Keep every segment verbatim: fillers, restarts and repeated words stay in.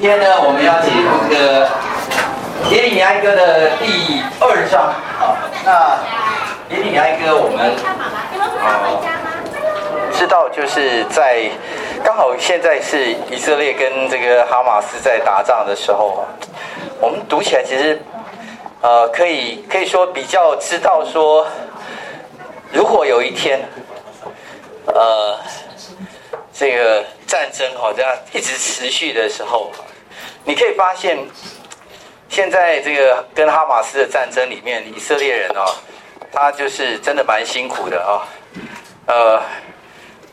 天呢，我们要解这个耶利米哀歌的第二章啊。那耶利米哀歌我们啊知道，就是在刚好现在是以色列跟这个哈马斯在打仗的时候，我们读起来其实呃可以可以说比较知道说，如果有一天呃这个战争好像一直持续的时候，你可以发现现在这个跟哈马斯的战争里面，以色列人哦，他就是真的蛮辛苦的啊、哦。呃，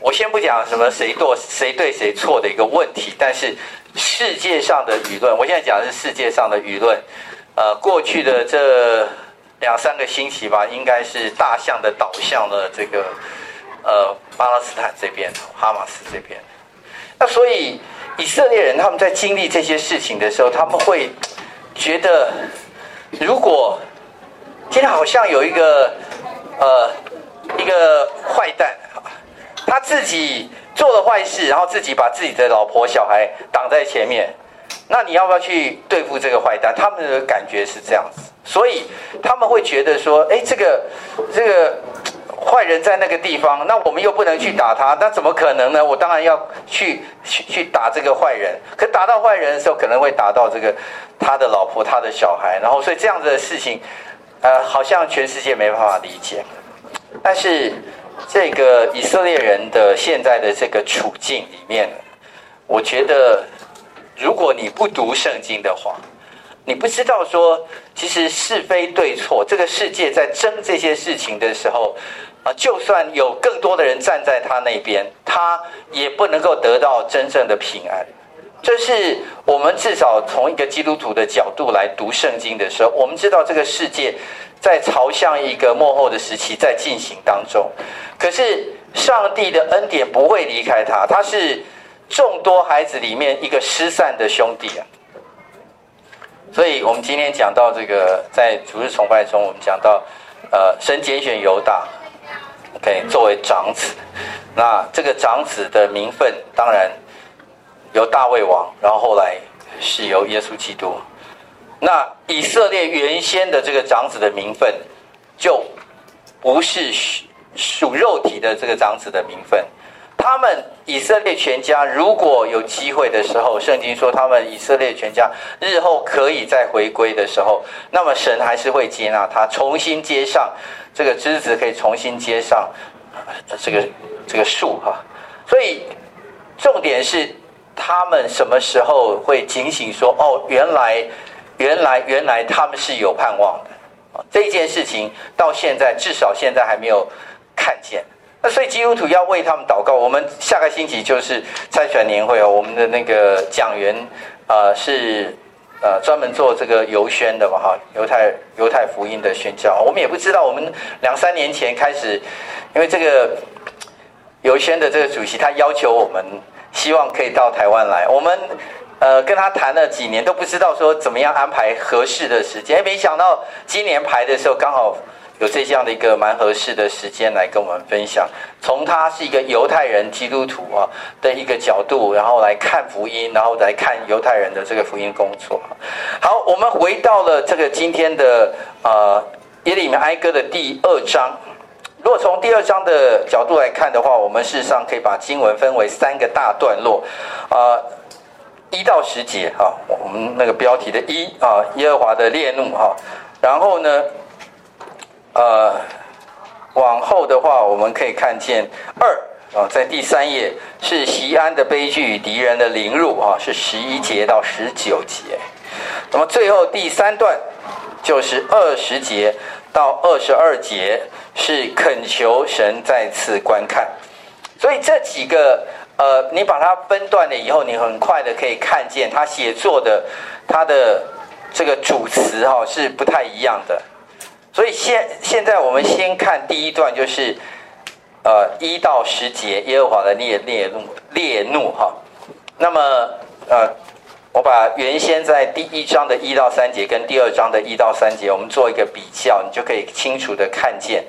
我先不讲什么谁对谁对谁错的一个问题，但是世界上的舆论，我现在讲的是世界上的舆论。呃，过去的这两三个星期吧，应该是大象的倒向了这个。呃，巴勒斯坦这边，哈马斯这边，那所以以色列人他们在经历这些事情的时候，他们会觉得，如果今天好像有一个呃一个坏蛋，他自己做了坏事，然后自己把自己的老婆小孩挡在前面，那你要不要去对付这个坏蛋？他们的感觉是这样子，所以他们会觉得说，哎，这个这个。坏人在那个地方，那我们又不能去打他，那怎么可能呢？我当然要去去去打这个坏人，可打到坏人的时候，可能会打到这个他的老婆、他的小孩，然后所以这样子的事情，呃，好像全世界没办法理解。但是这个以色列人的现在的这个处境里面，我觉得如果你不读圣经的话，你不知道说其实是非对错，这个世界在争这些事情的时候。就算有更多的人站在他那边，他也不能够得到真正的平安。这是我们至少从一个基督徒的角度来读圣经的时候，我们知道这个世界在朝向一个末后的时期在进行当中，可是上帝的恩典不会离开他，他是众多孩子里面一个失散的兄弟啊。所以我们今天讲到这个，在主日崇拜中我们讲到呃，神拣选犹大OK， 作为长子，那这个长子的名分当然由大卫王，然后后来是由耶稣基督。那以色列原先的这个长子的名分，就不是属肉体的这个长子的名分。他们以色列全家如果有机会的时候，圣经说他们以色列全家日后可以再回归的时候，那么神还是会接纳他，重新接上这个枝子，可以重新接上这个这个树哈。所以重点是他们什么时候会警醒说，哦，原来原来原来他们是有盼望的，这件事情到现在至少现在还没有看见。那所以基督徒要为他们祷告。我们下个星期就是参选年会哦，我们的那个讲员啊、呃、是呃专门做这个游宣的嘛哈，犹太犹太福音的宣教。我们也不知道，我们两三年前开始，因为这个游宣的这个主席他要求我们，希望可以到台湾来，我们呃跟他谈了几年都不知道说怎么样安排合适的时间，没想到今年排的时候刚好。有这样的一个蛮合适的时间来跟我们分享，从他是一个犹太人基督徒啊的一个角度，然后来看福音，然后来看犹太人的这个福音工作。好，我们回到了这个今天的呃耶利米哀歌的第二章。如果从第二章的角度来看的话，我们事实上可以把经文分为三个大段落，呃一到十节啊，我们那个标题的一啊，耶和华的烈怒啊，然后呢。呃，往后的话，我们可以看见二啊，在第三页是西安的悲剧与敌人的凌辱啊，是十一节到十九节。那么最后第三段就是二十节到二十二节，是恳求神再次观看。所以这几个呃，你把它分段了以后，你很快的可以看见他写作的他的这个主词哈、哦、是不太一样的。所以现现在我们先看第一段，就是呃一到十节，耶和华的烈烈怒烈怒哈。那么呃，我把原先在第一章的一到三节跟第二章的一到三节，我们做一个比较，你就可以清楚的看见，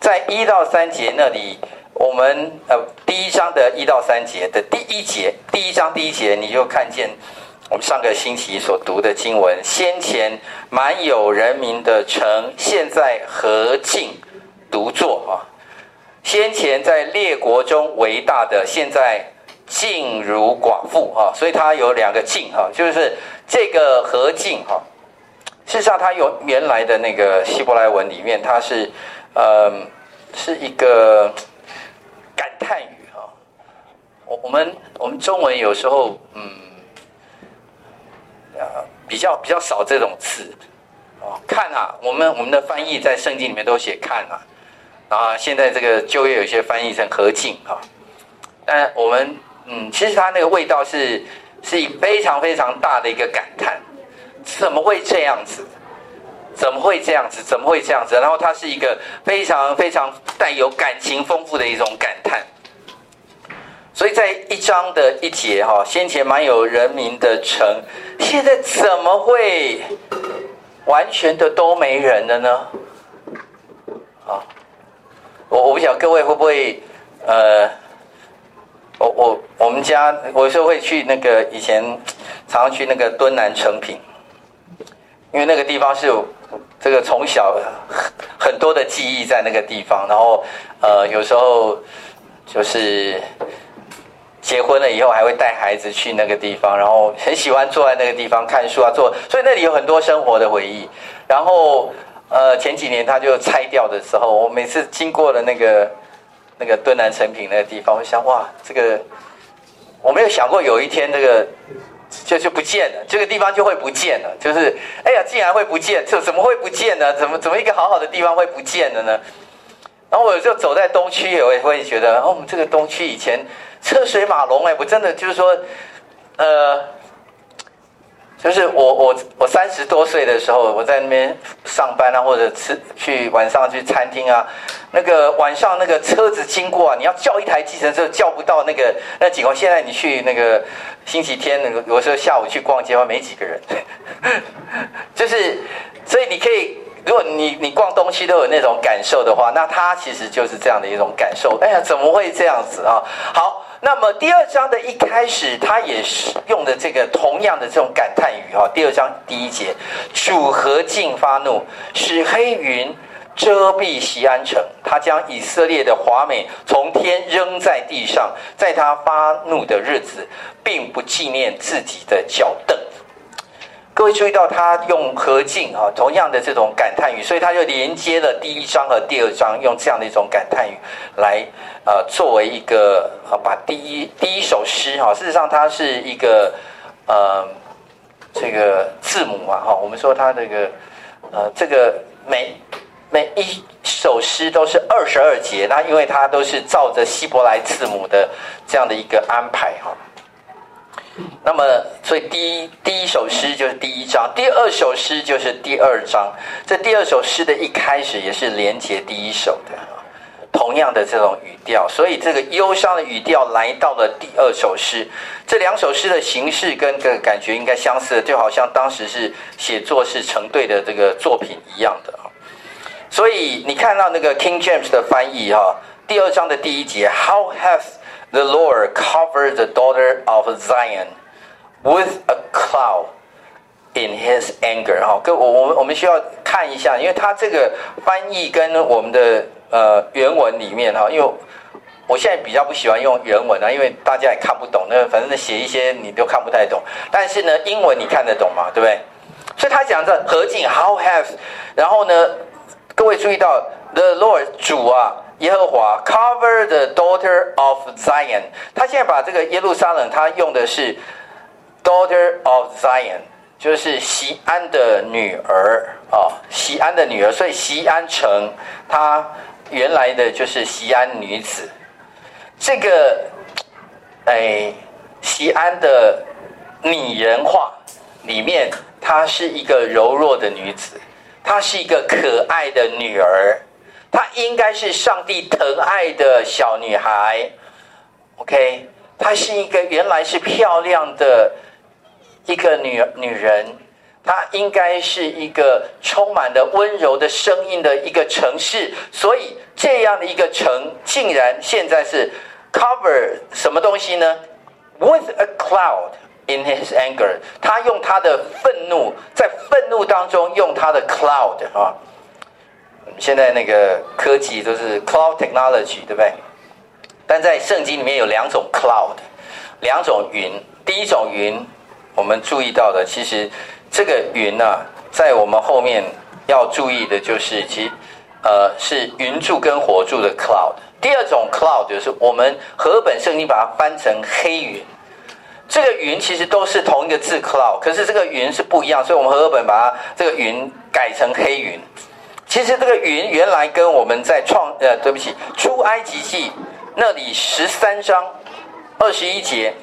在一到三节那里，我们呃第一章的一到三节的第一节，第一章第一节你就看见我们上个星期所读的经文，先前满有人民的城，现在和静独坐啊。先前在列国中为大的，现在静如寡妇啊。所以它有两个静啊，就是这个和静啊。事实上，它有原来的那个希伯来文里面，它是呃是一个感叹语啊。我我们我们中文有时候嗯。呃，比较比较少这种词，哦，看啊，我们我们的翻译在圣经里面都写看啊，啊，现在这个旧约有些翻译成和静啊，但我们嗯，其实它那个味道是是非常非常大的一个感叹，怎么会这样子？怎么会这样子？怎么会这样子？然后它是一个非常非常带有感情丰富的一种感叹。所以在一章的一节哈，先前满有人民的城，现在怎么会完全的都没人了呢？啊，我我不晓得各位会不会呃，我我我们家我是会去那个以前常常去那个敦南诚品，因为那个地方是这个从小很多的记忆在那个地方，然后呃有时候就是。结婚了以后还会带孩子去那个地方，然后很喜欢坐在那个地方看书啊，坐，所以那里有很多生活的回忆。然后呃前几年他就拆掉的时候，我每次经过了那个那个敦南成品那个地方，我想哇，这个我没有想过有一天这个就就不见了，这个地方就会不见了，就是哎呀，竟然会不见，这怎么会不见呢？怎么怎么一个好好的地方会不见了呢？然后我就走在东区，我也会觉得哦，我们这个东区以前。车水马龙哎、欸，我真的就是说，呃，就是我我我三十多岁的时候，我在那边上班啊，或者吃去晚上去餐厅啊，那个晚上那个车子经过啊，你要叫一台计程车叫不到那个那几个。现在你去那个星期天，那个有时候下午去逛街的话，没几个人，就是所以你可以。如果你你逛东西都有那种感受的话，那它其实就是这样的一种感受。哎呀，怎么会这样子啊？好，那么第二章的一开始，它也是用的这个同样的这种感叹语哈。第二章第一节，主和静发怒，使黑云遮蔽锡安城，他将以色列的华美从天扔在地上，在他发怒的日子，并不纪念自己的脚凳。各位注意到他用和静啊，同样的这种感叹语，所以他就连接了第一章和第二章，用这样的一种感叹语来呃作为一个呃把第一第一首诗哈，事实上它是一个呃这个字母嘛哈，我们说它这个呃这个每每一首诗都是二十二节，那因为它都是照着希伯来字母的这样的一个安排哈。那么所以第一第一首诗就是第一章，第二首诗就是第二章，这第二首诗的一开始也是连接第一首的，同样的这种语调，所以这个忧伤的语调来到了第二首诗。这两首诗的形式跟这个感觉应该相似的，就好像当时是写作是成对的这个作品一样的。所以你看到那个 King James 的翻译哈，第二章的第一节 How hath The Lord covered the daughter of Zion with a cloud in His anger。 好，各位，我们我们需要看一下，因为它这个翻译跟我们的呃原文里面哈，因为我现在比较不喜欢用原文啊，因为大家也看不懂，那反正写一些你都看不太懂。但是呢，英文你看得懂嘛，对不对？所以他讲这和静 How have， 然后呢，各位注意到 The Lord 主啊。耶和华 cover the daughter of Zion， 他现在把这个耶路撒冷，他用的是 daughter of Zion， 就是锡安的女儿啊，锡安的女儿，所以锡安城，他原来的就是锡安女子。这个，哎，锡安的拟人化里面，她是一个柔弱的女子，她是一个可爱的女儿。她应该是上帝疼爱的小女孩 ，OK， 她是一个原来是漂亮的一个女女人，她应该是一个充满了温柔的声音的一个城市，所以这样的一个城竟然现在是 cover 什么东西呢？With a cloud， in his anger， 他用他的愤怒，在愤怒当中用他的 cloud 啊，现在那个科技都是 cloud technology， 对不对？但在圣经里面有两种 cloud， 两种云。第一种云，我们注意到的，其实这个云啊，在我们后面要注意的就是，其呃是云柱跟火柱的 cloud。第二种 cloud 就是我们和本圣经把它翻成黑云。这个云其实都是同一个字 cloud， 可是这个云是不一样，所以我们和合本把它这个云改成黑云。其实这个云原来跟我们在创呃对不起出埃及记那里十三章二十一节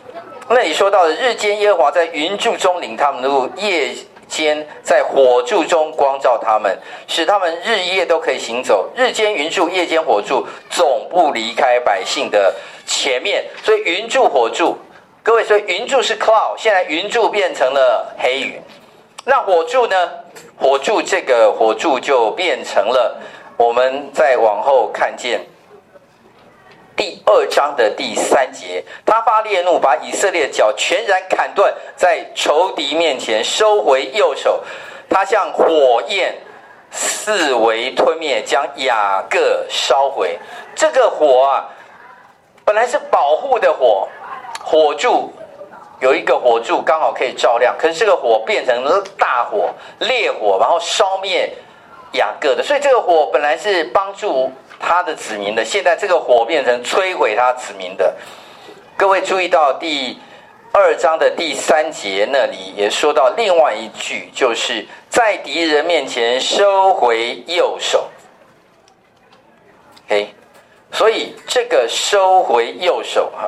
那里说到的，日间耶和华在云柱中领他们的路，夜间在火柱中光照他们，使他们日夜都可以行走。日间云柱，夜间火柱，总不离开百姓的前面。所以云柱火柱，各位，所以云柱是 cloud， 现在云柱变成了黑云。那火柱呢？火柱这个火柱就变成了我们再往后看见第二章的第三节，他发烈怒，把以色列的脚全然砍断，在仇敌面前收回右手。他像火焰四围吞灭，将雅各烧毁。这个火啊，本来是保护的火。火柱有一个火柱刚好可以照亮，可是这个火变成大火烈火，然后烧灭雅各的。所以这个火本来是帮助他的子民的，现在这个火变成摧毁他子民的。各位注意到第二章的第三节那里也说到另外一句，就是在敌人面前收回右手。 OK， 所以这个收回右手啊，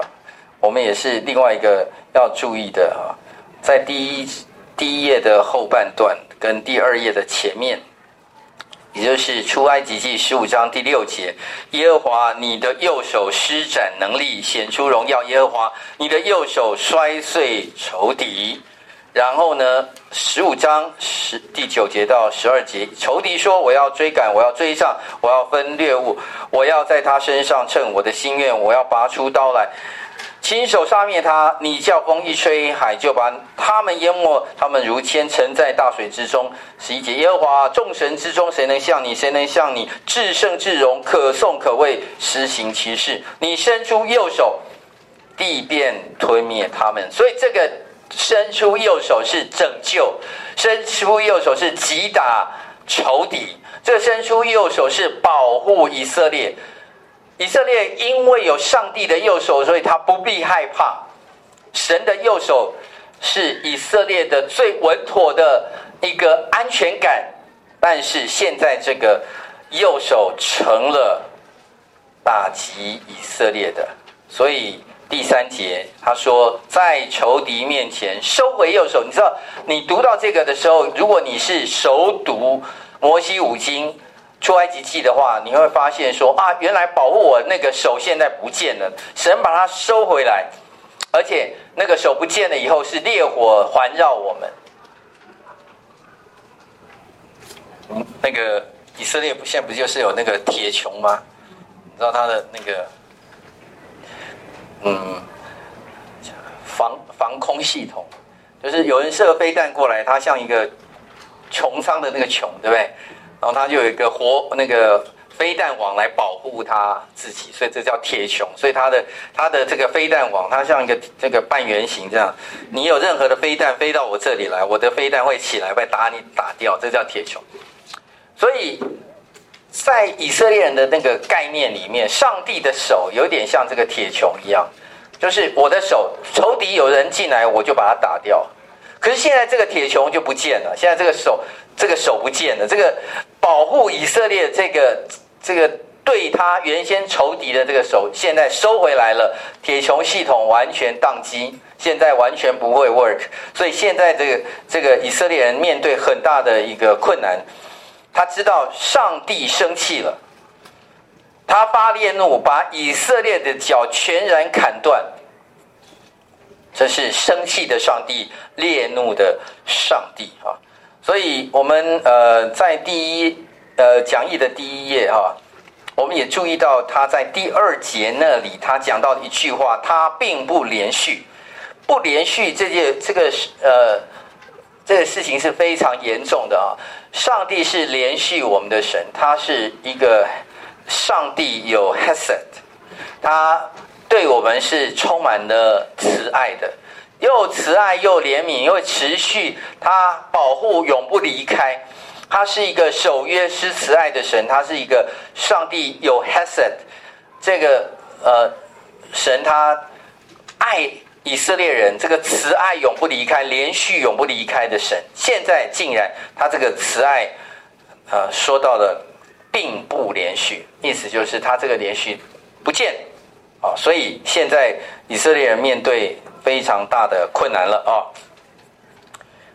我们也是另外一个要注意的啊，在第一第一页的后半段跟第二页的前面，也就是出埃及记十五章第六节，耶和华你的右手施展能力，显出荣耀，耶和华你的右手摔碎仇敌。然后呢，十五章十第九节到十二节，仇敌说，我要追赶，我要追上，我要分掠物，我要在他身上称我的心愿，我要拔出刀来亲手杀灭他。你叫风一吹，海就把他们淹没，他们如铅沉在大水之中。十一节，耶和华众神之中，谁能像你？谁能像你至圣至荣，可颂可畏，施行其事？你伸出右手，地便吞灭他们。所以这个伸出右手是拯救，伸出右手是击打仇敌，这个伸出右手是保护以色列。以色列因为有上帝的右手，所以他不必害怕。神的右手是以色列的最稳妥的一个安全感，但是现在这个右手成了打击以色列的。所以第三节他说，在仇敌面前收回右手。你知道，你读到这个的时候，如果你是熟读摩西五经出埃及记的话，你会发现说啊，原来保护我那个手现在不见了，神把它收回来，而且那个手不见了以后是烈火环绕我们。嗯、那个以色列现在不就是有那个铁穹吗？你知道他的那个嗯防防空系统，就是有人射飞弹过来，它像一个穹苍的那个穹，对不对？然后他就有一个活那个飞弹网来保护他自己，所以这叫铁穹。所以他的他的这个飞弹网，它像一个这个半圆形这样。你有任何的飞弹飞到我这里来，我的飞弹会起来，会打你打掉，这叫铁穹。所以在以色列人的那个概念里面，上帝的手有点像这个铁穹一样，就是我的手，仇敌有人进来，我就把他打掉。可是现在这个铁穹就不见了，现在这个手这个手不见了，这个保护以色列这个这个对他原先仇敌的这个手现在收回来了，铁穹系统完全宕机，现在完全不会 work。 所以现在这个这个以色列人面对很大的一个困难，他知道上帝生气了，他发烈怒，把以色列的脚全然砍断。这是生气的上帝，烈怒的上帝啊！所以我们呃在第一呃讲义的第一页啊，我们也注意到他在第二节那里，他讲到一句话，他并不连续，不连续这件这个呃这个事情是非常严重的啊！上帝是连续我们的神，他是一个上帝有 hesed， 他对我们是充满了慈爱的，又慈爱又怜悯，又持续他保护永不离开。他是一个守约施慈爱的神，他是一个上帝有 hesed 这个呃神，他爱以色列人，这个慈爱永不离开，连续永不离开的神，现在竟然他这个慈爱呃说到了并不连续，意思就是他这个连续不见啊、哦，所以现在以色列人面对非常大的困难了啊、哦。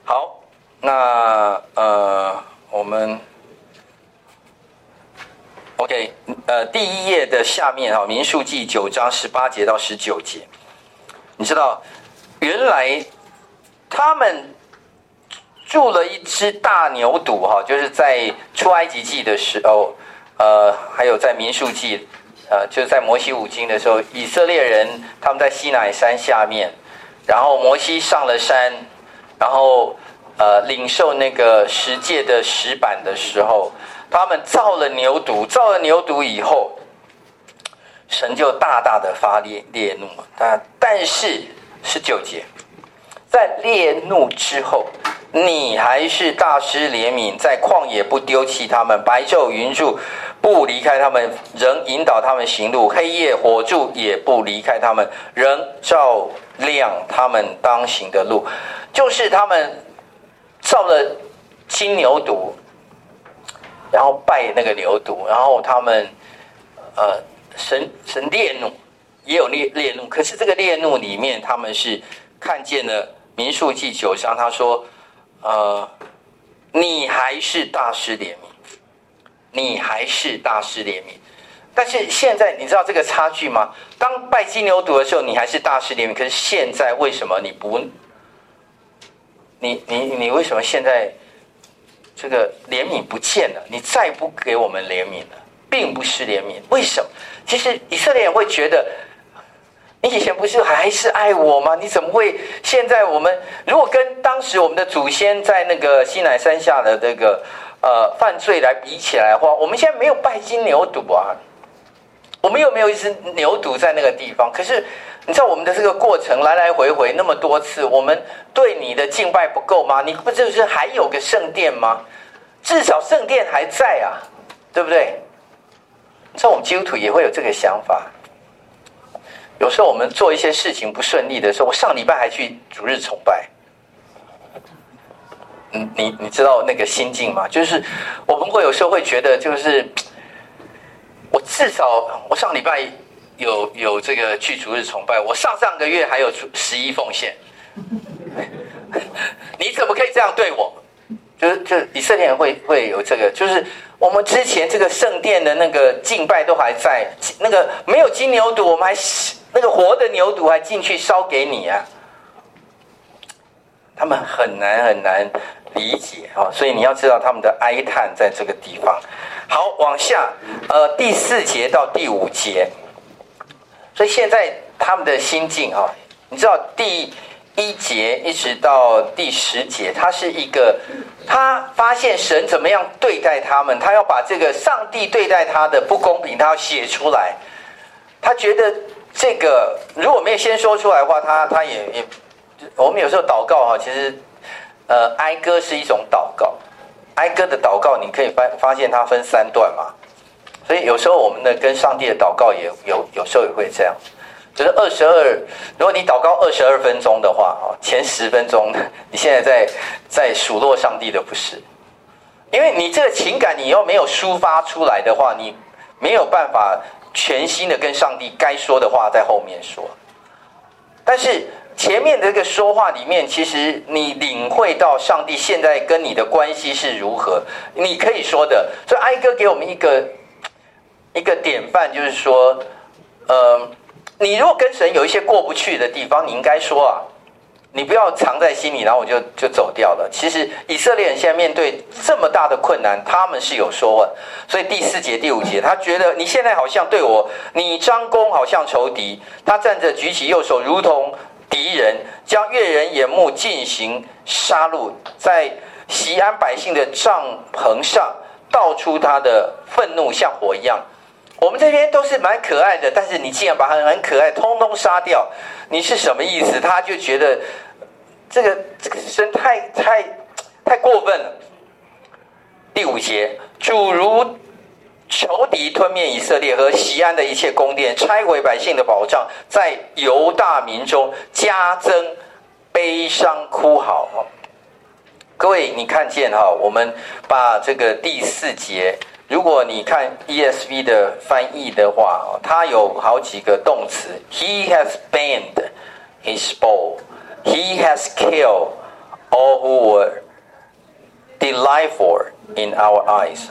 好，那呃我们 OK 呃第一页的下面啊、哦，民数记九章十八节到十九节。你知道原来他们铸了一只大牛犊哈，就是在出埃及记的时候呃还有在民数记呃就是在摩西五经的时候，以色列人他们在西乃山下面，然后摩西上了山，然后呃领受那个十诫的石板的时候，他们造了牛犊，造了牛犊以后，神就大大的发烈烈怒，但但是十九节，在烈怒之后，你还是大施怜悯，在旷野不丢弃他们，白昼云柱不离开他们，仍引导他们行路；黑夜火柱也不离开他们，仍照亮他们当行的路。就是他们造了金牛犊，然后拜那个牛犊，然后他们呃。神神烈怒，也有烈烈怒，可是这个烈怒里面，他们是看见了民数记九章，他说：“呃，你还是大施怜悯，你还是大施怜悯。”但是现在你知道这个差距吗？当拜金牛犊的时候，你还是大施怜悯，可是现在为什么你不？你你你为什么现在这个怜悯不见了？你再不给我们怜悯了？并不是怜悯，为什么？其实以色列人会觉得，你以前不是还是爱我吗？你怎么会现在我们如果跟当时我们的祖先在那个西乃山下的这个呃犯罪来比起来的话，我们现在没有拜金牛犊啊，我们又没有一只牛犊在那个地方。可是你知道我们的这个过程来来回回那么多次，我们对你的敬拜不够吗？你不就是还有个圣殿吗？至少圣殿还在啊，对不对？所以我们基督徒也会有这个想法，有时候我们做一些事情不顺利的时候，我上礼拜还去主日崇拜，嗯，你你知道那个心境吗？就是我们会有时候会觉得，就是我至少我上礼拜有有这个去主日崇拜，我上上个月还有十一奉献，你怎么可以这样对我？就是就以色列人会会有这个，就是我们之前这个圣殿的那个敬拜都还在，那个没有金牛犊，我们还那个活的牛犊还进去烧给你啊！他们很难很难理解啊、哦，所以你要知道他们的哀叹在这个地方。好，往下，呃，第四节到第五节，所以现在他们的心境啊、哦，你知道第一节一直到第十节，他是一个他发现神怎么样对待他们，他要把这个上帝对待他的不公平他要写出来，他觉得这个如果没有先说出来的话，他他也也我们有时候祷告哈，其实呃哀歌是一种祷告，哀歌的祷告你可以发发现它分三段嘛，所以有时候我们的跟上帝的祷告也有有时候也会这样。就是二十二，如果你祷告二十二分钟的话，前十分钟你现在在在数落上帝的不是，因为你这个情感你又没有抒发出来的话，你没有办法全心的跟上帝该说的话在后面说。但是前面的这个说话里面，其实你领会到上帝现在跟你的关系是如何，你可以说的。所以哀歌给我们一个一个典范，就是说，呃。你如果跟神有一些过不去的地方，你应该说啊，你不要藏在心里，然后我就就走掉了。其实以色列人现在面对这么大的困难，他们是有说的。所以第四节、第五节，他觉得你现在好像对我，你张弓好像仇敌，他站着举起右手，如同敌人，将越人眼目进行杀戮，在西安百姓的帐篷上倒出他的愤怒，像火一样。我们这边都是蛮可爱的，但是你竟然把他很可爱通通杀掉，你是什么意思？他就觉得这个这个真太太太过分了。第五节，主如仇敌吞灭以色列和西安的一切宫殿，拆毁百姓的保障，在犹大民中加增悲伤哭嚎。各位，你看见哈，我们把这个第四节，如果你看 E S V 的翻译的话，它有好几个动词 ：He has bent his bow, He has killed all who were delightful in our eyes。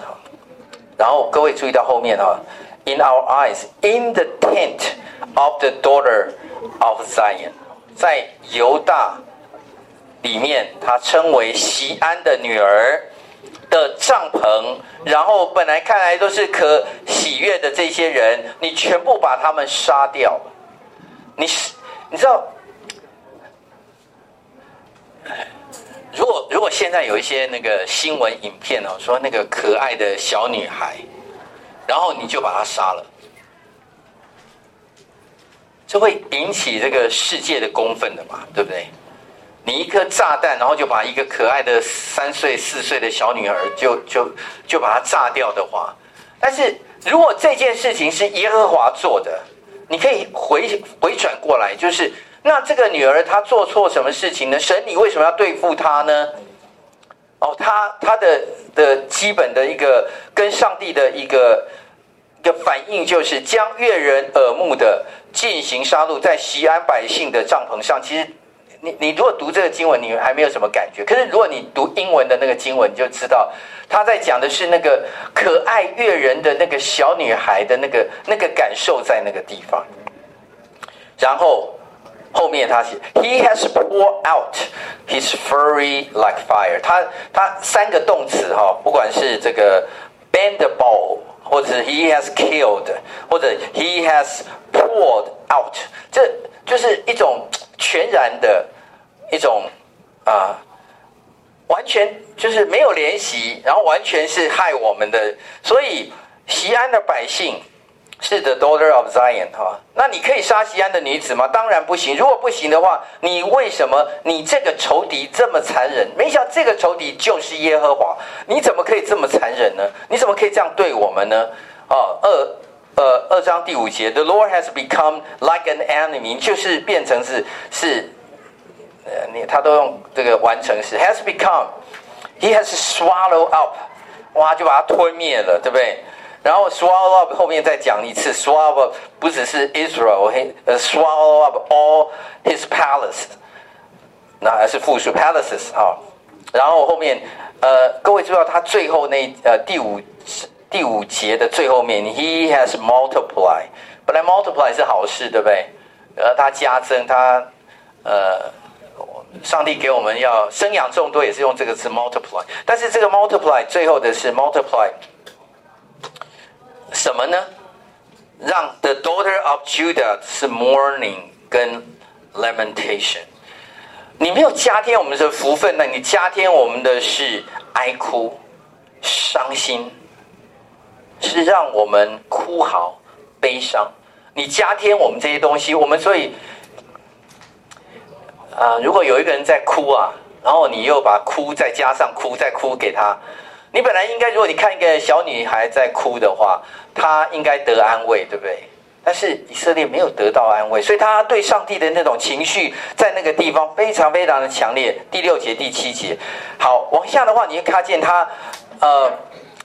然后各位注意到后面哈 ，in our eyes, in the tent of the daughter of Zion， 在犹大里面，他称为西安的女儿的帐篷。然后本来看来都是可喜悦的这些人，你全部把他们杀掉。你你知道，如果如果现在有一些那个新闻影片哦，说那个可爱的小女孩，然后你就把她杀了，这会引起这个世界的公愤的嘛，对不对？你一颗炸弹，然后就把一个可爱的三岁四岁的小女儿就就就把她炸掉的话，但是如果这件事情是耶和华做的，你可以回回转过来，就是那这个女儿她做错什么事情呢？神你为什么要对付她呢？哦，她她的的基本的一个跟上帝的一个一个反应，就是将悦人耳目的进行杀戮，在西安百姓的帐篷上。其实。你, 你如果读这个经文，你还没有什么感觉。可是如果你读英文的那个经文，你就知道他在讲的是那个可爱悦人的那个小女孩的那个那个感受在那个地方。然后后面他写 ，He has poured out his fury like fire。他他三个动词哈、哦，不管是这个 bend the bow， 或者是 He has killed， 或者 He has poured out， 这就是一种。全然的一种啊、呃，完全就是没有怜惜，然后完全是害我们的。所以西安的百姓是 the daughter of Zion 哈，那你可以杀西安的女子吗？当然不行。如果不行的话，你为什么你这个仇敌这么残忍？没想到这个仇敌就是耶和华，你怎么可以这么残忍呢？你怎么可以这样对我们呢？哦，二。呃，二章第五节 ，The Lord has become like an enemy， 就是变成是是，呃，你他都用这个完成式 ，has become，he has swallowed up， 哇，就把它吞灭了，对不对？然后 swallow up 后面再讲一次 ，swallow up 不只是 Israel，swallow up all his palace， 那还是复数 palaces 哈、哦。然后后面，呃，各位知道他最后那呃第五。第五节的最后面 ，He has multiplied。本来 multiply 是好事，对不对？呃，他加增，他呃，上帝给我们要生养众多，也是用这个词 multiply。但是这个 multiply 最后的是 multiply 什么呢？让 the daughter of Judah 是 mourning 跟 lamentation。你没有加添我们的福分呢，你加添我们的是哀哭、伤心。是让我们哭嚎悲伤，你加添我们这些东西，我们所以啊、呃，如果有一个人在哭啊，然后你又把哭再加上哭再哭给他，你本来应该，如果你看一个小女孩在哭的话，她应该得安慰，对不对？但是以色列没有得到安慰，所以他对上帝的那种情绪在那个地方非常非常的强烈。第六节第七节，好，往下的话你会看见他呃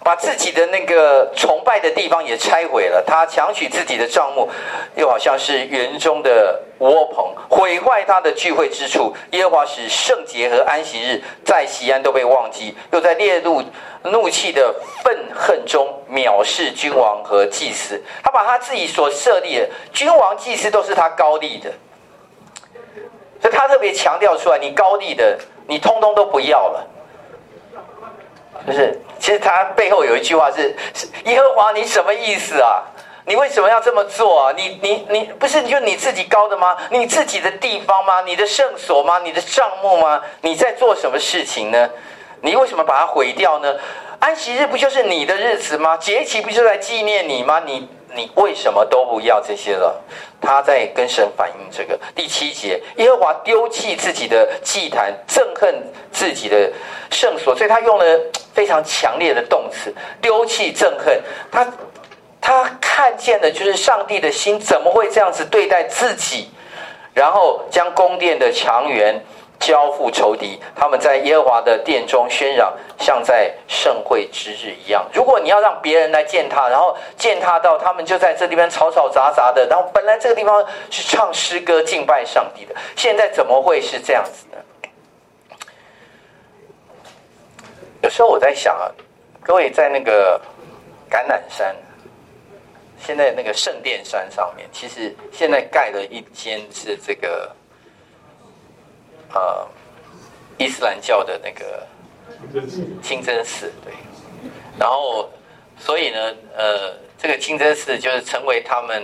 把自己的那个崇拜的地方也拆毁了，他强取自己的帐幕，又好像是园中的窝棚，毁坏他的聚会之处。耶和华使圣洁和安息日在西安都被忘记，又在烈怒怒气的愤恨中藐视君王和祭司。他把他自己所设立的君王、祭司都是他高立的，所以他特别强调出来：你高立的，你通通都不要了。就是，其实他背后有一句话是：“耶和华，你什么意思啊？你为什么要这么做啊？你你你不是就你自己高的吗？你自己的地方吗？你的圣所吗？你的帐幕吗？你在做什么事情呢？你为什么把它毁掉呢？安息日不就是你的日子吗？节期不就在纪念你吗？你你为什么都不要这些了？他在跟神反映这个。第七节，耶和华丢弃自己的祭坛，憎恨自己的圣所，所以他用了非常强烈的动词，丢弃、憎恨。他他看见的就是上帝的心怎么会这样子对待自己，然后将宫殿的墙垣交付仇敌，他们在耶和华的殿中喧嚷，像在盛会之日一样。如果你要让别人来践踏，然后践踏到他们就在这地方吵吵杂杂的，然后本来这个地方是唱诗歌敬拜上帝的，现在怎么会是这样子呢？有时候我在想啊，各位在那个橄榄山，现在那个圣殿山上面，其实现在盖了一间是这个呃，伊斯兰教的那个清真寺，对。然后，所以呢，呃，这个清真寺就是成为他们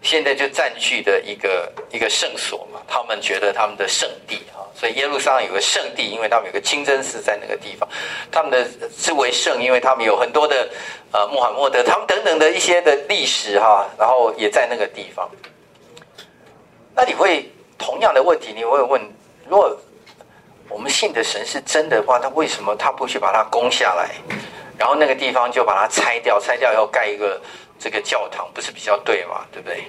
现在就占据的一个一个圣所嘛，他们觉得他们的圣地啊，所以耶路撒冷有个圣地，因为他们有个清真寺在那个地方，他们的之为圣，因为他们有很多的呃穆罕默德，他们等等的一些的历史哈、啊，然后也在那个地方。那你会同样的问题，你会问？如果我们信的神是真的话，那为什么他不去把它攻下来，然后那个地方就把它拆掉，拆掉以后盖一个这个教堂，不是比较对吗？对不对？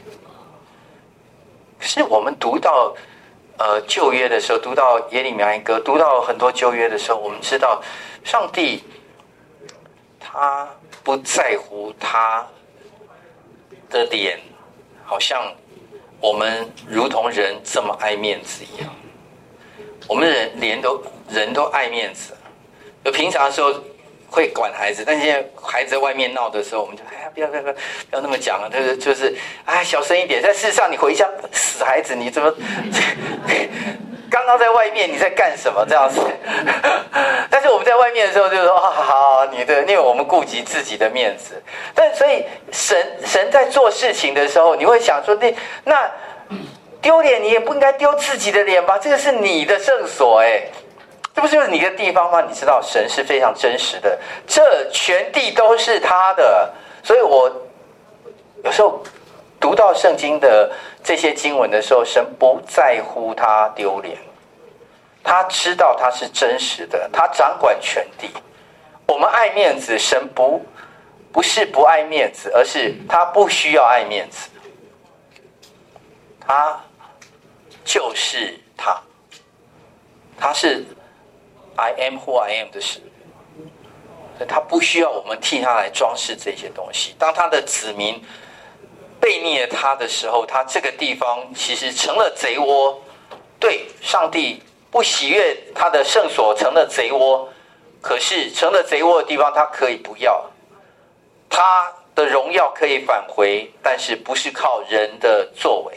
可是我们读到呃旧约的时候，读到耶利米哀歌，读到很多旧约的时候，我们知道上帝他不在乎他的脸，好像我们如同人这么爱面子一样。我们人连都人都爱面子，就平常的时候会管孩子，但现在孩子在外面闹的时候，我们就哎呀，不要不要不要不要那么讲了，就是就是哎，小声一点。但事实上，你回家，死孩子，你怎么刚刚在外面你在干什么这样子？但是我们在外面的时候就说啊，好，你的，因为我们顾及自己的面子。但所以神神在做事情的时候，你会想说，那那。丢脸你也不应该丢自己的脸吧，这个是你的圣所，哎，这不就是你的地方吗？你知道神是非常真实的，这全地都是他的。所以我有时候读到圣经的这些经文的时候，神不在乎他丢脸，他知道他是真实的，他掌管全地。我们爱面子，神不不是不爱面子，而是他不需要爱面子，他就是他，他是 I am who I am 的神，他不需要我们替他来装饰这些东西。当他的子民背逆了他的时候，他这个地方其实成了贼窝。对，上帝不喜悦他的圣所成了贼窝，可是成了贼窝的地方他可以不要，他的荣耀可以返回，但是不是靠人的作为。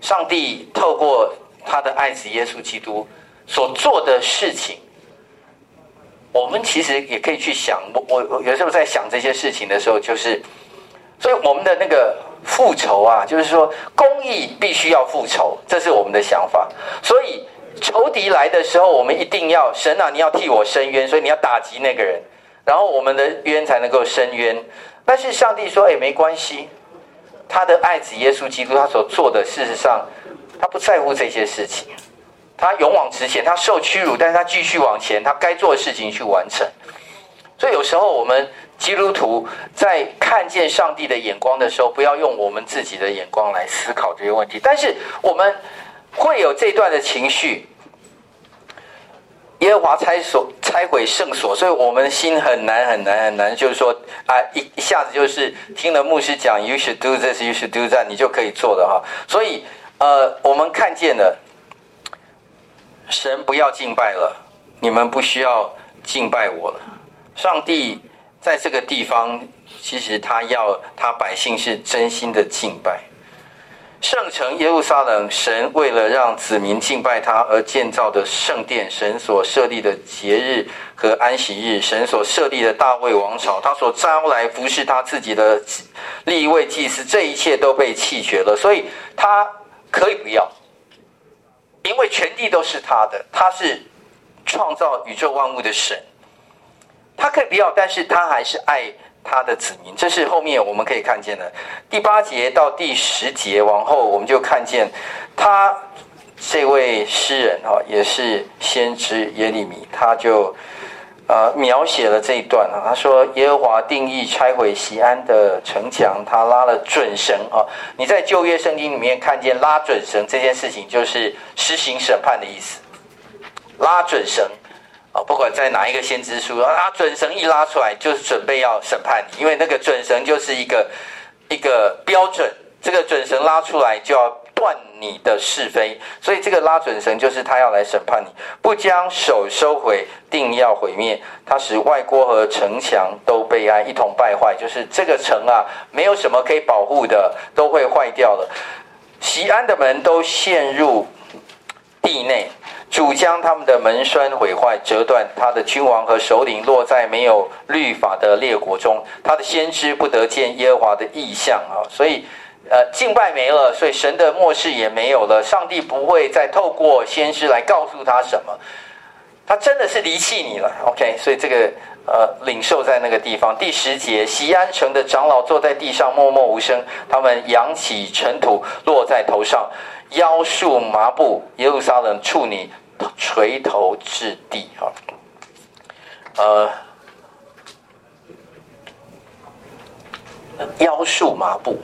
上帝透过他的爱子耶稣基督所做的事情，我们其实也可以去想。我我有时候在想这些事情的时候，就是，所以我们的那个复仇啊，就是说公义必须要复仇，这是我们的想法。所以仇敌来的时候，我们一定要神啊，你要替我伸冤，所以你要打击那个人，然后我们的冤才能够伸冤。但是上帝说：“哎，没关系。”他的爱子耶稣基督他所做的，事实上他不在乎这些事情，他勇往直前，他受屈辱，但是他继续往前，他该做的事情去完成。所以有时候我们基督徒在看见上帝的眼光的时候，不要用我们自己的眼光来思考这些问题，但是我们会有这段的情绪。耶和华拆所拆毁圣所，所以我们心很难很难很难，就是说啊，一一下子就是听了牧师讲 you should do this, you should do that, 你就可以做的哈。所以呃，我们看见了，神不要敬拜了，你们不需要敬拜我了。上帝在这个地方，其实他要他百姓是真心的敬拜。圣城耶路撒冷，神为了让子民敬拜他而建造的圣殿，神所设立的节日和安息日，神所设立的大卫王朝，他所招来服侍他自己的立位祭司，这一切都被弃绝了。所以他可以不要，因为全地都是他的，他是创造宇宙万物的神，他可以不要，但是他还是爱他的子民。这是后面我们可以看见的第八节到第十节往后，我们就看见他这位诗人也是先知耶利米，他就、呃、描写了这一段。他说耶和华定义拆毁锡安的城墙，他拉了准绳。你在旧约圣经里面看见拉准绳这件事情，就是施行审判的意思。拉准绳，不管在哪一个先知书啊，准绳一拉出来就是准备要审判你，因为那个准绳就是一个一个标准，这个准绳拉出来就要断你的是非，所以这个拉准绳就是他要来审判你。不将手收回，定要毁灭，他使外郭和城墙都被安一同败坏，就是这个城啊，没有什么可以保护的，都会坏掉了。锡安的门都陷入地内，主将他们的门栓毁坏，折断他的君王和首领，落在没有律法的列国中，他的先知不得见耶和华的异象。所以呃，敬拜没了，所以神的默示也没有了，上帝不会再透过先知来告诉他什么，他真的是离弃你了。 OK， 所以这个呃，领受在那个地方。第十节，锡安城的长老坐在地上默默无声，他们扬起尘土落在头上，腰束麻布，耶路撒冷处女垂头至地。呃，腰束麻布，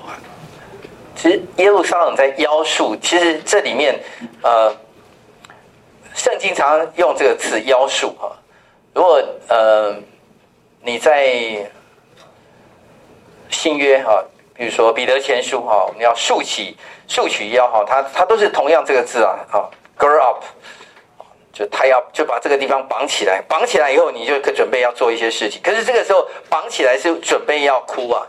其实耶路撒冷在腰束，其实这里面呃，圣经常用这个词腰束。如果呃你在新约哈，比如说彼得前书哈，我们要束起束起腰哈，它它都是同样这个字啊，啊 ，gird up， 就tie up，就把这个地方绑起来，绑起来以后你就准备要做一些事情，可是这个时候绑起来是准备要哭啊，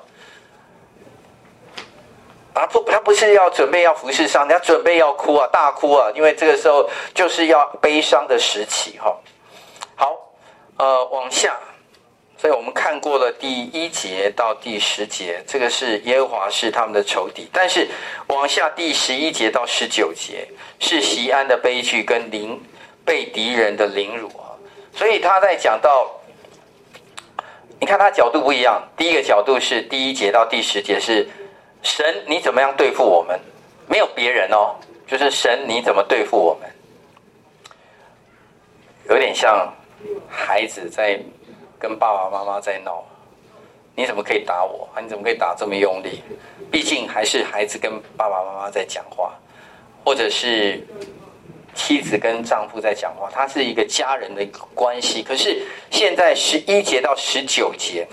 啊不，他不是要准备要服侍上帝，他准备要哭啊，大哭啊，因为这个时候就是要悲伤的时期哈。呃，往下，所以我们看过了第一节到第十节，这个是耶和华是他们的仇敌。但是往下第十一节到十九节是锡安的悲剧跟凌被敌人的凌辱啊。所以他在讲到，你看他角度不一样。第一个角度是第一节到第十节是神你怎么样对付我们，没有别人哦，就是神你怎么对付我们，有点像孩子在跟爸爸妈妈在闹，你怎么可以打我？你怎么可以打这么用力？毕竟还是孩子跟爸爸妈妈在讲话，或者是妻子跟丈夫在讲话，它是一个家人的关系。可是现在十一节到十九节，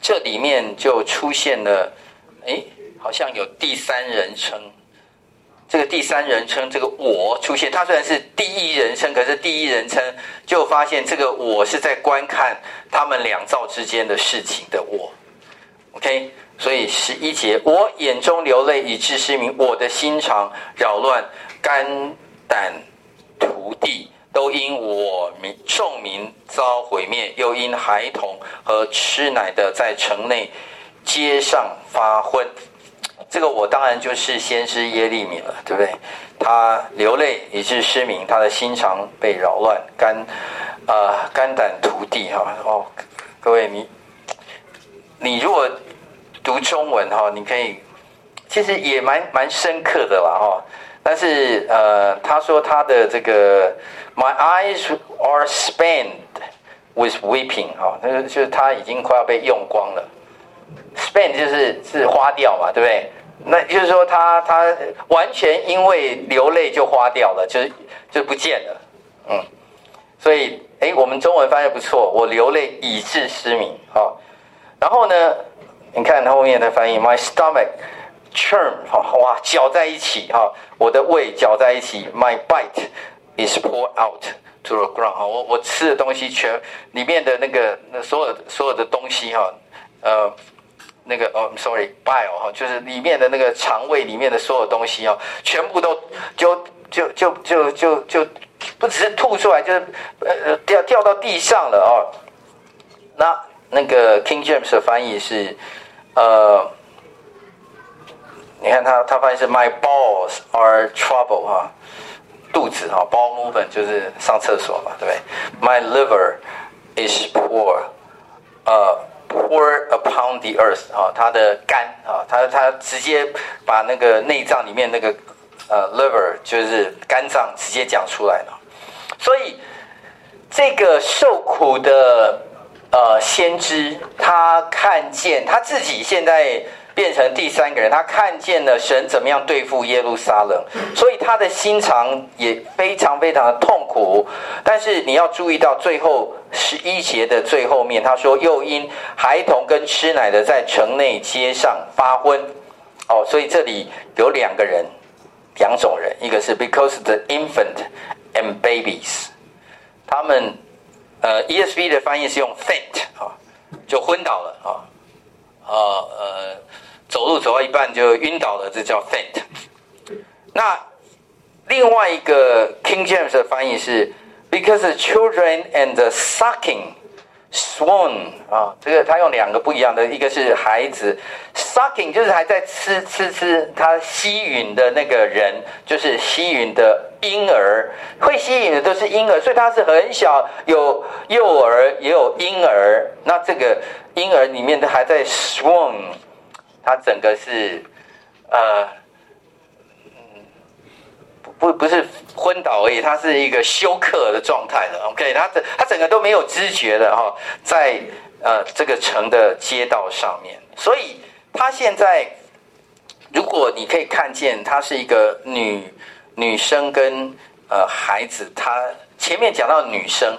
这里面就出现了，哎，好像有第三人称。这个第三人称这个我出现，他虽然是第一人称，可是第一人称就发现这个我是在观看他们两造之间的事情的我。 OK， 所以十一节，我眼中流泪以致失明，我的心肠扰乱，肝胆涂地，都因我众民遭毁灭，又因孩童和吃奶的在城内街上发昏。这个我当然就是先知耶利米了，对不对？他流泪以致失明，他的心肠被扰乱，肝啊、呃、肝胆涂地哈。哦，各位，你你如果读中文哈、哦，你可以其实也蛮蛮深刻的啦哈、哦。但是呃，他说他的这个 my eyes are spent with weeping 哈、哦，那个就是他已经快要被用光了。spend 就是是花掉嘛，对不对？那就是说他他完全因为流泪就花掉了，就是就不见了。嗯，所以哎，我们中文翻译不错，我流泪以致失明。好、哦，然后呢，你看后面的翻译 ，my stomach churn， 哇，搅在一起哈、哦，我的胃搅在一起 ，my bite is poured out to the ground。哈，我我吃的东西全里面的那个那所有所有的东西哈、哦，呃。那个呃、哦、，sorry bile 哈，就是里面的那个肠胃里面的所有东西哦，全部都就就就就就就不只是吐出来，就是呃掉掉到地上了哦。那那个 King James 的翻译是呃。你看他，他发现是 my balls are trouble 哈，肚子哈 ，ball movement 就是上厕所嘛，对不对 ？My liver is poor， 呃、uh, poor upon the earth 哈，他的肝啊，他他直接把那个内脏里面那个呃、uh, liver 就是肝脏直接讲出来了，所以这个受苦的呃先知，他看见他自己现在。变成第三个人，他看见了神怎么样对付耶路撒冷，所以他的心肠也非常非常的痛苦。但是你要注意到最后十一节的最后面，他说又因孩童跟吃奶的在城内街上发昏。哦，所以这里有两个人，两种人，一个是 because the infant and babies， 他们呃 E S V 的翻译是用 faint 啊，就昏倒了啊，呃呃。走路走到一半就晕倒了，这叫 faint。 那另外一个 King James 的翻译是 because the children and the sucking swollen 啊，这个他用两个不一样的，一个是孩子 sucking 就是还在吃吃吃，他吸吮的那个人就是吸吮的婴儿，会吸吮的都是婴儿，所以他是很小，有幼儿也有婴儿，那这个婴儿里面的还在 swollen，它整个是，呃，不不是昏倒而已，它是一个休克的状态了。OK， 它整它整个都没有知觉的哈，在呃这个城的街道上面。所以它现在，如果你可以看见，它是一个女女生跟呃孩子，它前面讲到女生，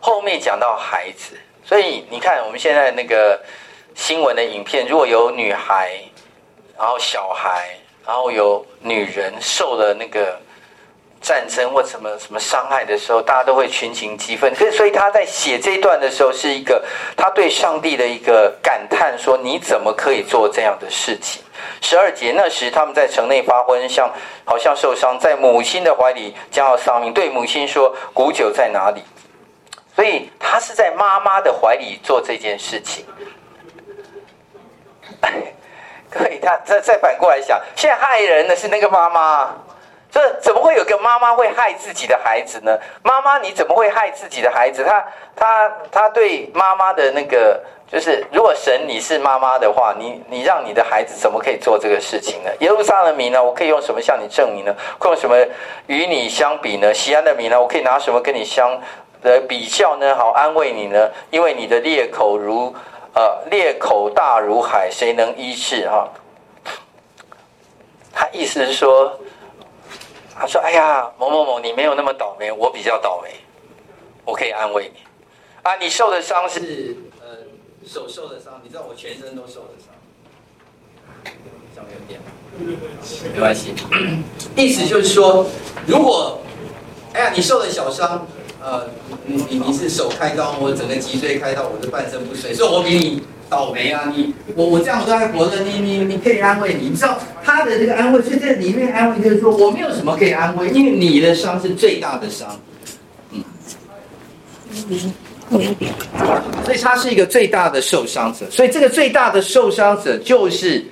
后面讲到孩子，所以你看我们现在那个。新闻的影片，如果有女孩，然后小孩，然后有女人受了那个战争或什么什么伤害的时候，大家都会群情激愤。可是，所以他在写这一段的时候，是一个他对上帝的一个感叹，说：“你怎么可以做这样的事情？”十二节，那时他们在城内发昏，像好像受伤，在母亲的怀里将要丧命。对母亲说：“古酒在哪里？”所以他是在妈妈的怀里做这件事情。各位，他再再反过来想，现在害人的是那个妈妈，这怎么会有个妈妈会害自己的孩子呢？妈妈，你怎么会害自己的孩子？他他他对妈妈的那个，就是如果神你是妈妈的话，你你让你的孩子怎么可以做这个事情呢？耶路撒冷民呢，我可以用什么向你证明呢？我用什么与你相比呢？西安的民呢，我可以拿什么跟你相的比较呢？好安慰你呢？因为你的裂口如。呃，裂口大如海，谁能医治哈、啊？他意思是说，他说：“哎呀，某某某，你没有那么倒霉，我比较倒霉，我可以安慰你啊。你受的伤是呃手受的伤，你知道我全身都受的伤，这样没有变，没关系。意思就是说，如果哎呀你受了小伤。”呃，你你你是手开刀，我整个脊椎开刀，我的半身不遂，所以我比你倒霉啊！你我我这样我都还活着，你你你可以安慰你，你知道他的这个安慰，所以在里面安慰就是说我没有什么可以安慰，因为你的伤是最大的伤，嗯，所以他是一个最大的受伤者，所以这个最大的受伤者就是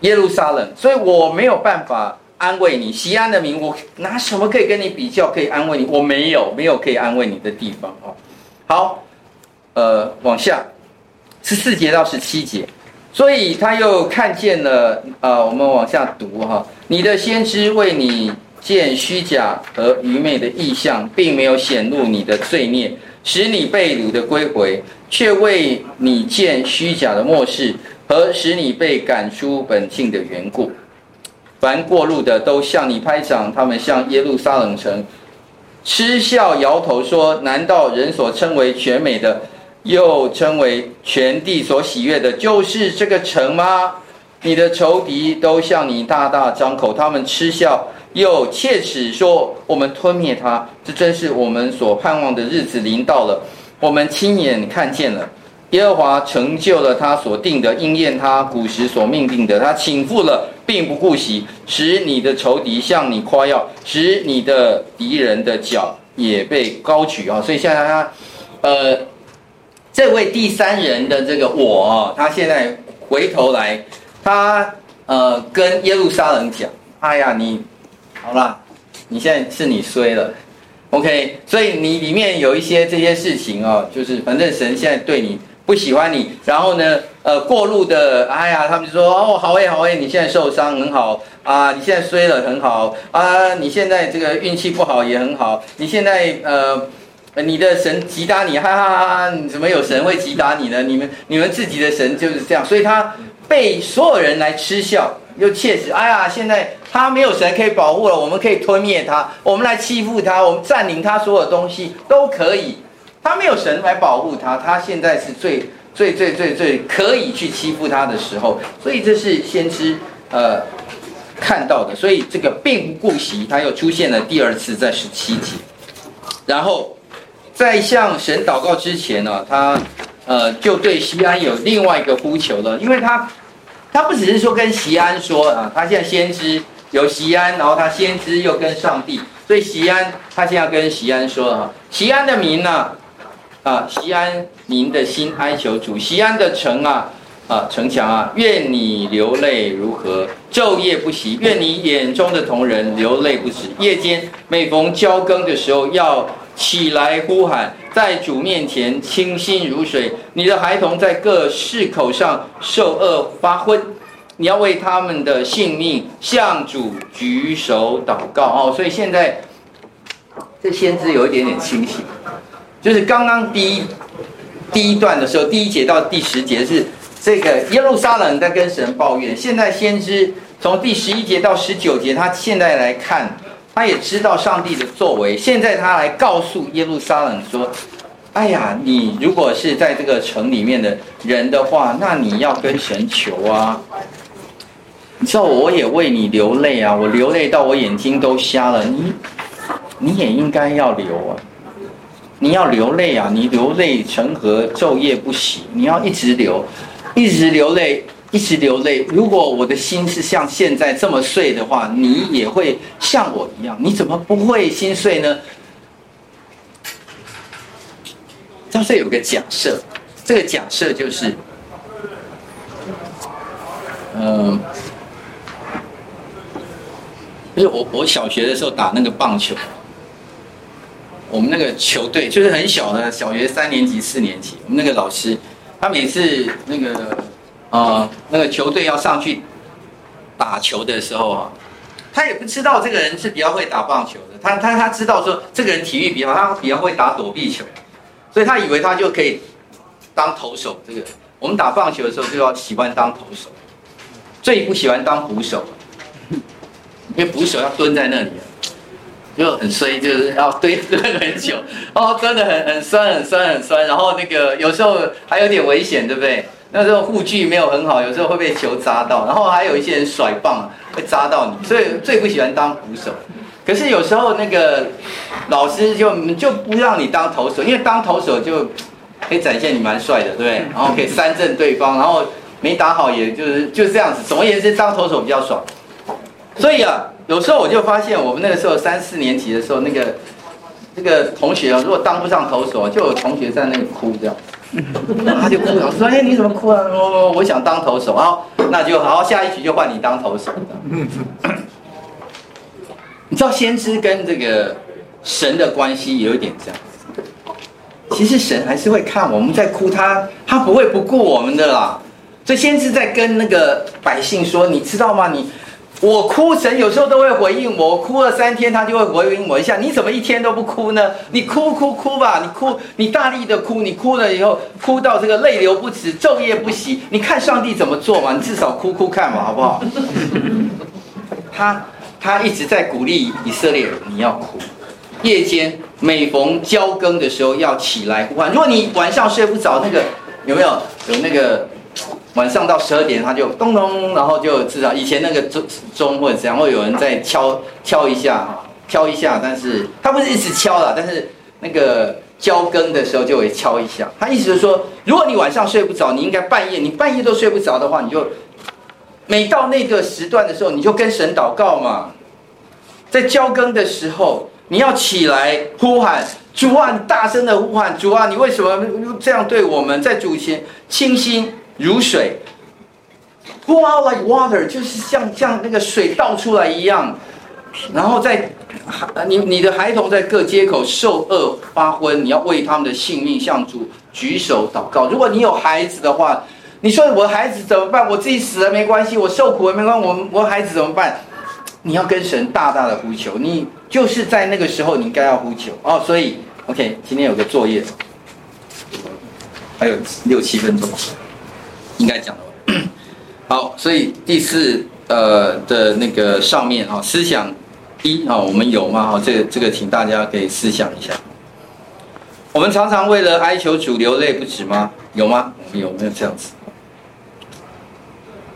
耶路撒冷，所以我没有办法。安慰你，西安的民，我拿什么可以跟你比较？可以安慰你？我没有，没有可以安慰你的地方哦。好，呃，往下，十四节到十七节，所以他又看见了，呃，我们往下读哈、哦。你的先知为你见虚假和愚昧的意象，并没有显露你的罪孽，使你被掳的归回，却为你见虚假的末世和使你被赶出本境的缘故。凡过路的都向你拍掌，他们向耶路撒冷城嗤笑摇头说：难道人所称为全美的，又称为全地所喜悦的，就是这个城吗？你的仇敌都向你大大张口，他们嗤笑又切齿说：我们吞灭它，这真是我们所盼望的日子临到了，我们亲眼看见了，耶和华成就了他所定的，应验他古时所命定的。他倾覆了，并不顾惜，使你的仇敌向你夸耀，使你的敌人的脚也被高举啊！所以现在他，呃，这位第三人的这个我啊，他现在回头来，他呃跟耶路撒冷讲：“哎呀，你好啦，你现在是你衰了。” OK， 所以你里面有一些这些事情哦，就是反正神现在对你不喜欢你，然后呢，呃，过路的，哎呀，他们就说哦，好哎，好哎，你现在受伤很好啊，你现在衰了很好啊，你现在这个运气不好也很好，你现在呃，你的神击打你，哈哈哈哈，你怎么有神会击打你呢？你们你们自己的神就是这样，所以他被所有人来嗤笑。又切实，哎呀，现在他没有神可以保护了，我们可以吞灭他，我们来欺负他，我们占领他所有东西都可以。他没有神来保护他，他现在是最最最最最可以去欺负他的时候。所以这是先知呃看到的，所以这个并不顾惜，他又出现了第二次，在十七节。然后在向神祷告之前呢、啊，他呃就对西安有另外一个呼求了，因为他。他不只是说跟席安说啊，他现在先知有席安，然后他先知又跟上帝，所以席安他现在要跟席安说啊，席安的民啊，啊，席安民的心哀求主，席安的城啊，啊，城墙啊，愿你流泪如何，昼夜不息，愿你眼中的瞳人流泪不止，夜间每逢交更的时候要起来呼喊，在主面前清心如水，你的孩童在各市口上受恶发昏，你要为他们的性命向主举手祷告哦。所以现在这先知有一点点清醒，就是刚刚第一第一段的时候，第一节到第十节是这个耶路撒冷在跟神抱怨，现在先知从第十一节到十九节，他现在来看。他也知道上帝的作为，现在他来告诉耶路撒冷说：“哎呀，你如果是在这个城里面的人的话，那你要跟神求啊。你知道我也为你流泪啊，我流泪到我眼睛都瞎了，你你也应该要流啊，你要流泪啊，你流泪成河，昼夜不息，你要一直流，一直流泪。”一直流泪，如果我的心是像现在这么碎的话，你也会像我一样，你怎么不会心碎呢？但是有个假设，这个假设就是嗯、呃、我我小学的时候打那个棒球，我们那个球队就是很小的，小学三年级四年级，我们那个老师他每次那个呃、嗯，那个球队要上去打球的时候啊，他也不知道这个人是比较会打棒球的，他他他知道说这个人体育比较，他比较会打躲避球，所以他以为他就可以当投手。这个我们打棒球的时候就要喜欢当投手，最不喜欢当捕手，因为捕手要蹲在那里，就很衰，就是要蹲蹲很久，哦，真的很很酸很酸很酸，然后那个有时候还有点危险，对不对？那时候护具没有很好，有时候会被球砸到，然后还有一些人甩棒会砸到你，所以最不喜欢当捕手。可是有时候那个老师就就不让你当投手，因为当投手就可以展现你蛮帅的，对不对？然后可以三振对方，然后没打好也就是就是这样子。总而言之，当投手比较爽。所以啊，有时候我就发现，我们那个时候三四年级的时候，那个那个同学啊，如果当不上投手，就有同学在那里哭这样。他就哭了，说：“哎，你怎么哭啊？我我想当投手啊，那就好，下一局就换你当投手。”你知道先知跟这个神的关系有一点这样，其实神还是会看我们在哭，他他不会不顾我们的啦。所以先知在跟那个百姓说：“你知道吗？你我哭，神有时候都会回应我。我哭了三天，他就会回应我一下。你怎么一天都不哭呢？你哭哭哭吧，你哭，你大力的哭，你哭了以后，哭到这个泪流不止，昼夜不息。你看上帝怎么做嘛？你至少哭哭看嘛，好不好？”他他一直在鼓励以色列人，你要哭。夜间每逢交更的时候要起来呼唤。如果你晚上睡不着，那个有没有有那个？晚上到十二点，他就咚咚，然后就知道以前那个钟钟或者怎样，会有人在敲敲一下，敲一下，但是他不是一直敲啦，但是那个交更的时候就会敲一下。他意思是说，如果你晚上睡不着，你应该半夜，你半夜都睡不着的话，你就每到那个时段的时候，你就跟神祷告嘛。在交更的时候，你要起来呼喊主啊，你大声的呼喊主啊，你为什么这样对我们？在主前清心如水 ，go out like water， 就是像像那个水倒出来一样。然后在你你的孩童在各街口受饿发昏，你要为他们的性命向主举手祷告。如果你有孩子的话，你说我孩子怎么办？我自己死了没关系，我受苦了没关系，我我孩子怎么办？你要跟神大大的呼求，你就是在那个时候你应该要呼求哦。所以 ，OK， 今天有个作业，还有六七分钟，应该讲了。好，所以第四呃的那个上面啊、哦、思想。一啊，我们有嘛？哈，这个这个，请大家可以思想一下。我们常常为了哀求主流泪不止吗？有吗？我们有没有这样子？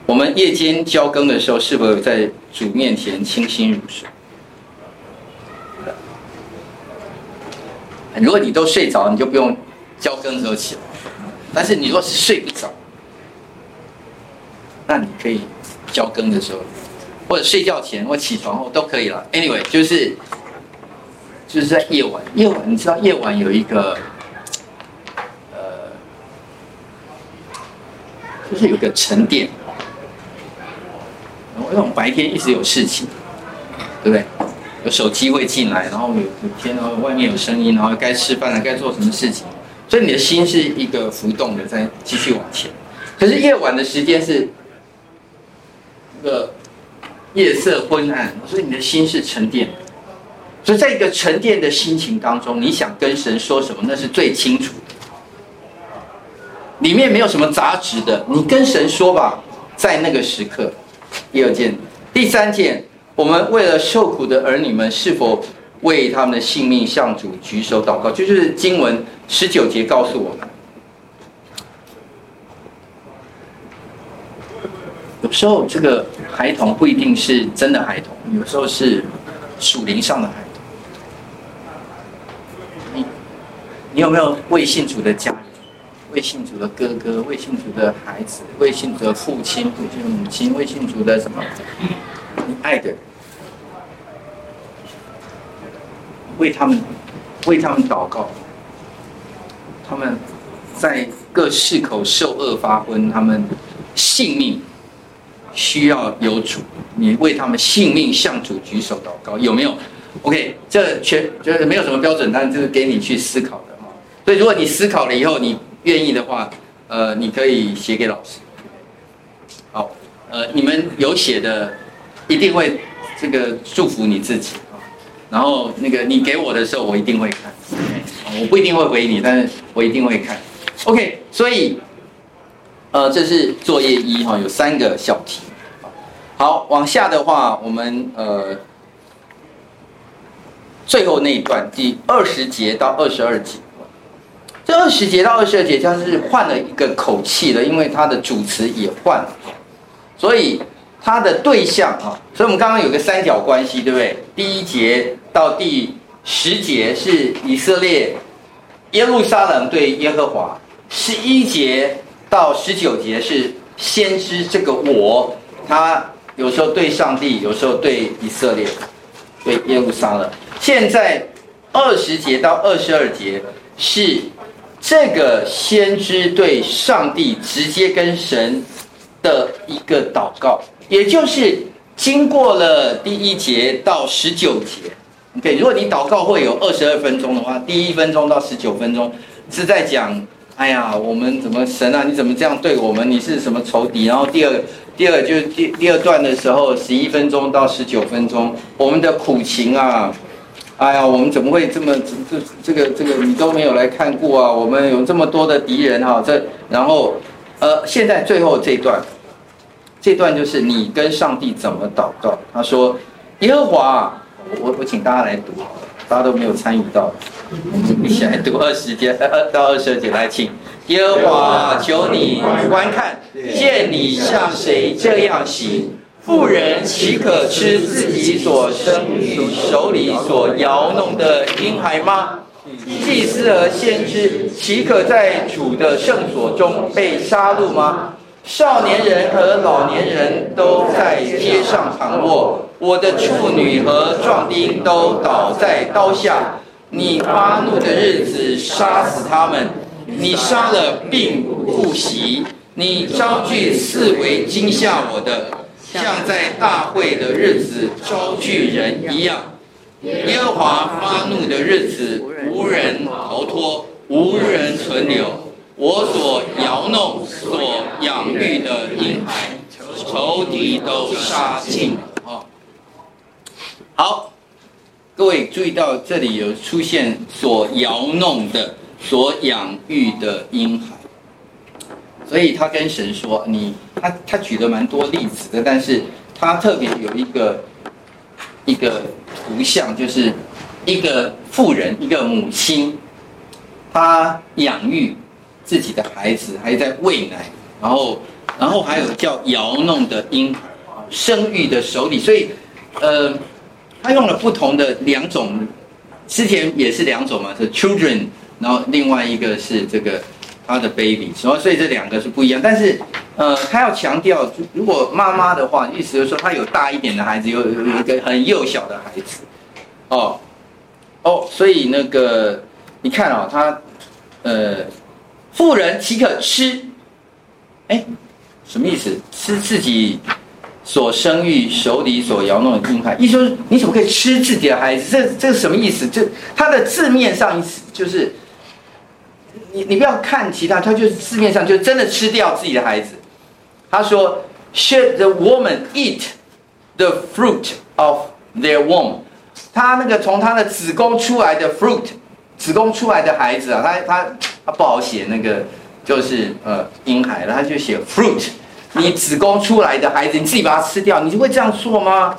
我们夜间交更的时候，是否在主面前清心如水？如果你都睡着，你就不用交更的时候起来。但是你若是睡不着，那你可以交更的时候。或者睡觉前或起床后都可以了。Anyway， 就是就是在夜晚，夜晚你知道夜晚有一个呃，就是有个沉淀。然后因为我们白天一直有事情，对不对？有手机会进来，然后有有天然后外面有声音，然后该吃饭了，该做什么事情，所以你的心是一个浮动的，在继续往前。可是夜晚的时间是那个。夜色昏暗，所以你的心是沉淀的。所以在一个沉淀的心情当中，你想跟神说什么，那是最清楚的，里面没有什么杂质的，你跟神说吧。在那个时刻，第二件，第三件，我们为了受苦的儿女们，是否为他们的性命向主举手祷告？就是经文十九节告诉我们，有时候这个孩童不一定是真的孩童，有时候是属灵上的孩童。你你有没有为信主的家人、为信主的哥哥、为信主的孩子、为信主的父亲、为信主的母亲、为信主的什么？你爱的人，为他们为他们祷告。他们在各市口受饿发昏，他们性命。需要有主，你为他们性命向主举手祷告，有没有 ？OK， 这全就是没有什么标准，但是这是给你去思考的哈。所以如果你思考了以后，你愿意的话，呃，你可以写给老师。好，呃，你们有写的，一定会这个祝福你自己啊。然后那个你给我的时候，我一定会看，我不一定会回你，但是我一定会看。OK， 所以。呃，这是作业一哈，有三个小题。好，往下的话，我们呃最后那一段第二十节到二十二节，这二十节到二十二节它是换了一个口气的，因为它的主词也换了，所以它的对象啊，所以我们刚刚有个三角关系，对不对？第一节到第十节是以色列耶路撒冷对耶和华，十一节。到十九节是先知这个我，他有时候对上帝，有时候对以色列，对耶路撒冷。现在二十节到二十二节是这个先知对上帝直接跟神的一个祷告，也就是经过了第一节到十九节。OK， 如果你祷告会有二十二分钟的话，第一分钟到十九分钟是在讲。哎呀，我们怎么神啊？你怎么这样对我们？你是什么仇敌？然后第二，第二就是第第二段的时候，十一分钟到十九分钟，我们的苦情啊，哎呀，我们怎么会这么这这个这个你都没有来看过啊？我们有这么多的敌人哈、啊，这然后呃，现在最后这一段，这段就是你跟上帝怎么祷告？他说：“耶和华，我我请大家来读。”大家都没有参与到，我们一起来读二十节，二到二十二节来，请耶和华，求你观看，见你像谁这样行？妇人岂可吃自己所生于手里所摇弄的婴孩吗？祭司和先知岂可在主的圣所中被杀戮吗？少年人和老年人都在街上躺卧，我的处女和壮丁都倒在刀下。你发怒的日子杀死他们，你杀了并不顾惜，你招聚四围惊吓我的，像在大会的日子招聚人一样。耶和华发怒的日子，无人逃脱，无人存留。我所摇弄、所养育的婴孩，仇敌都杀尽了。哦，好，各位注意到这里有出现所摇弄的、所养育的婴孩，所以他跟神说：“你，他他举了蛮多例子的，但是他特别有一个一个图像，就是一个妇人，一个母亲，她养育自己的孩子，还在喂奶，然后，然后还有叫摇弄的婴孩，生育的手里，所以，呃，他用了不同的两种，之前也是两种嘛，是 children， 然后另外一个是这个他的 baby， 然后所以这两个是不一样，但是，呃，他要强调，如果妈妈的话，意思就是说他有大一点的孩子，有有一个很幼小的孩子，哦，哦，所以那个你看哦，他，呃。妇人岂可吃？哎，什么意思？吃自己所生育、手里所摇弄的婴孩，意思说你怎么可以吃自己的孩子？这这是什么意思？这它的字面上就是，你你不要看其他，它就是字面上就真的吃掉自己的孩子。他说 ，Should the woman eat the fruit of their womb？ 他那个从他的子宫出来的 fruit， 子宫出来的孩子啊，他他。他不好写那个，就是呃婴孩了，他就写 fruit。你子宫出来的孩子，你自己把它吃掉，你会这样做吗？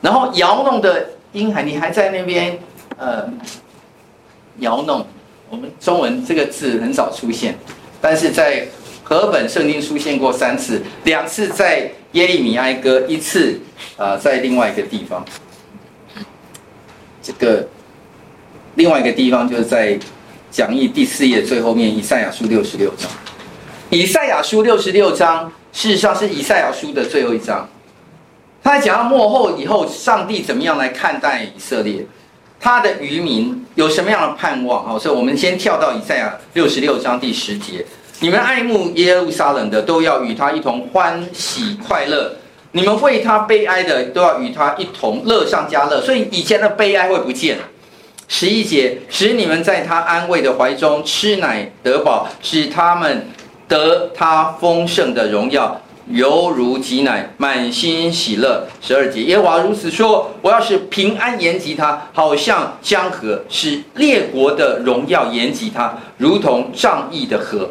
然后摇弄的婴孩，你还在那边呃摇弄。我们中文这个字很少出现，但是在和本圣经出现过三次，两次在耶利米哀歌，一次啊、呃、在另外一个地方。这个另外一个地方就是在。讲义第四页最后面，以赛亚书六十六章。以赛亚书六十六章，事实上是以赛亚书的最后一章。他讲到末后以后，上帝怎么样来看待以色列，他的渔民有什么样的盼望？好，所以我们先跳到以赛亚六十六章第十节：你们爱慕耶路撒冷的，都要与他一同欢喜快乐；你们为他悲哀的，都要与他一同乐上加乐。所以以前的悲哀会不见了。十一节，使你们在他安慰的怀中吃奶得饱，使他们得他丰盛的荣耀，犹如挤奶，满心喜乐。十二节，耶和华如此说：我要使平安延及他，好像江河，使列国的荣耀延及他，如同仗义的河。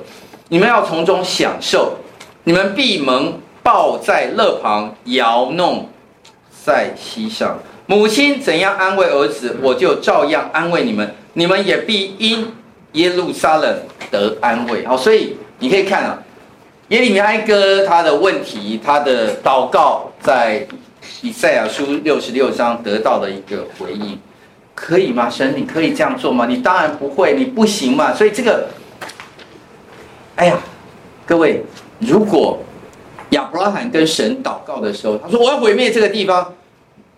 你们要从中享受，你们必蒙抱在乐旁，摇弄在膝上。母亲怎样安慰儿子，我就照样安慰你们，你们也必因耶路撒冷得安慰。好，所以你可以看啊，耶利米哀歌他的问题，他的祷告，在以赛亚书六十六章得到了一个回应。可以吗？神，你可以这样做吗？你当然不会，你不行嘛。所以这个，哎呀，各位，如果亚伯拉罕跟神祷告的时候，他说我要毁灭这个地方。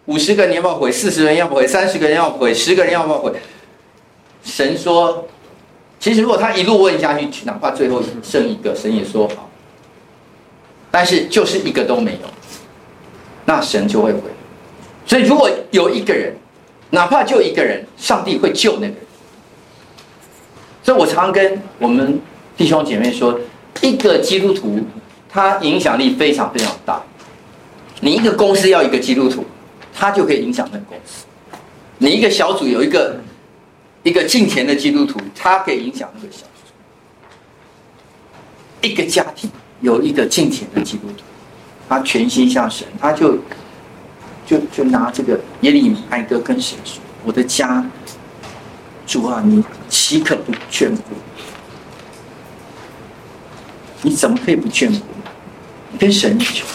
五十个人要不要毁？四十个人要不要毁？三十个人要不要毁？十个人要不要毁？神说，其实如果他一路问下去，哪怕最后剩一个，神也说好。但是就是一个都没有，那神就会毁。所以如果有一个人，哪怕就一个人，上帝会救那个人。所以我常跟我们弟兄姐妹说，一个基督徒，他影响力非常非常大。你一个公司要一个基督徒，他就可以影响那个公司。你一个小组有一个一个敬虔的基督徒，他可以影响那个小组。一个家庭有一个敬虔的基督徒，他全心向神，他就就就拿这个耶利米哀歌跟神说：“我的家，主啊，你岂可不眷顾？你怎么可以不眷顾？你跟神求。”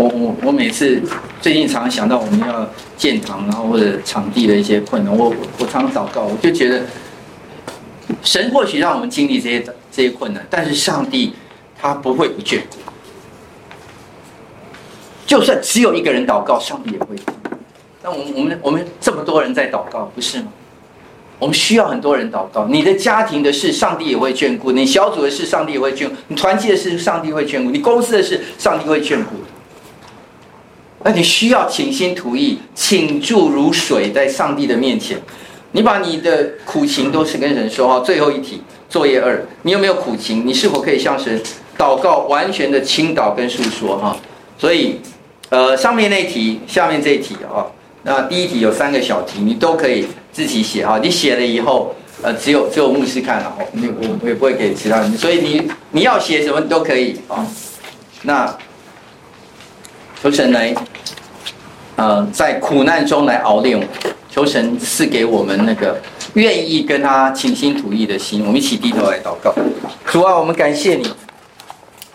我我我每次最近常常想到我们要建堂，然后或者场地的一些困难，我我常常祷告，我就觉得神或许让我们经历这些这些困难，但是上帝他不会不眷顾。就算只有一个人祷告，上帝也会。那我们我们我们这么多人在祷告，不是吗？我们需要很多人祷告。你的家庭的事，上帝也会眷顾；你小组的事，上帝也会眷顾；你团契的事，上帝会眷顾；你公司的事，上帝会眷顾。那你需要倾心吐意，倾注如水，在上帝的面前，你把你的苦情都是跟神说哈。最后一题，作业二，你有没有苦情？你是否可以向神祷告，完全的倾倒跟诉说哈？所以，呃，上面那一题，下面这一题啊。那第一题有三个小题，你都可以自己写啊。你写了以后，呃，只有只有牧师看了哦，我我也不会给其他人。所以你你要写什么你都可以啊。那求神来，呃，在苦难中来熬炼我，求神赐给我们那个愿意跟他倾心吐意的心。我们一起低头来祷告。主啊，我们感谢你。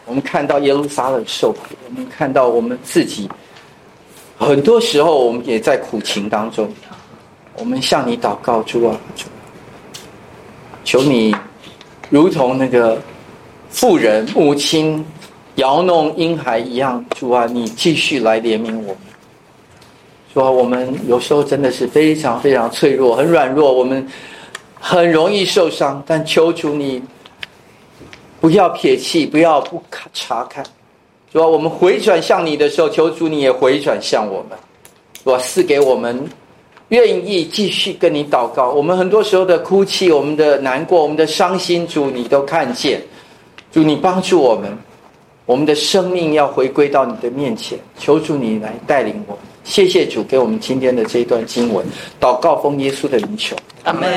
我们看到耶路撒冷受苦，我们看到我们自己。很多时候我们也在苦情当中，我们向你祷告，主啊，主，求你如同那个妇人母亲摇弄婴孩一样，主啊，你继续来怜悯我们。主啊，我们有时候真的是非常非常脆弱，很软弱，我们很容易受伤，但求主你不要撇弃，不要不察看。主啊，我们回转向你的时候，求主你也回转向我们。主啊，赐给我们愿意继续跟你祷告。我们很多时候的哭泣，我们的难过，我们的伤心，主你都看见。主你帮助我们，我们的生命要回归到你的面前，求主你来带领我们。谢谢主给我们今天的这一段经文，祷告奉耶稣的名求，阿们。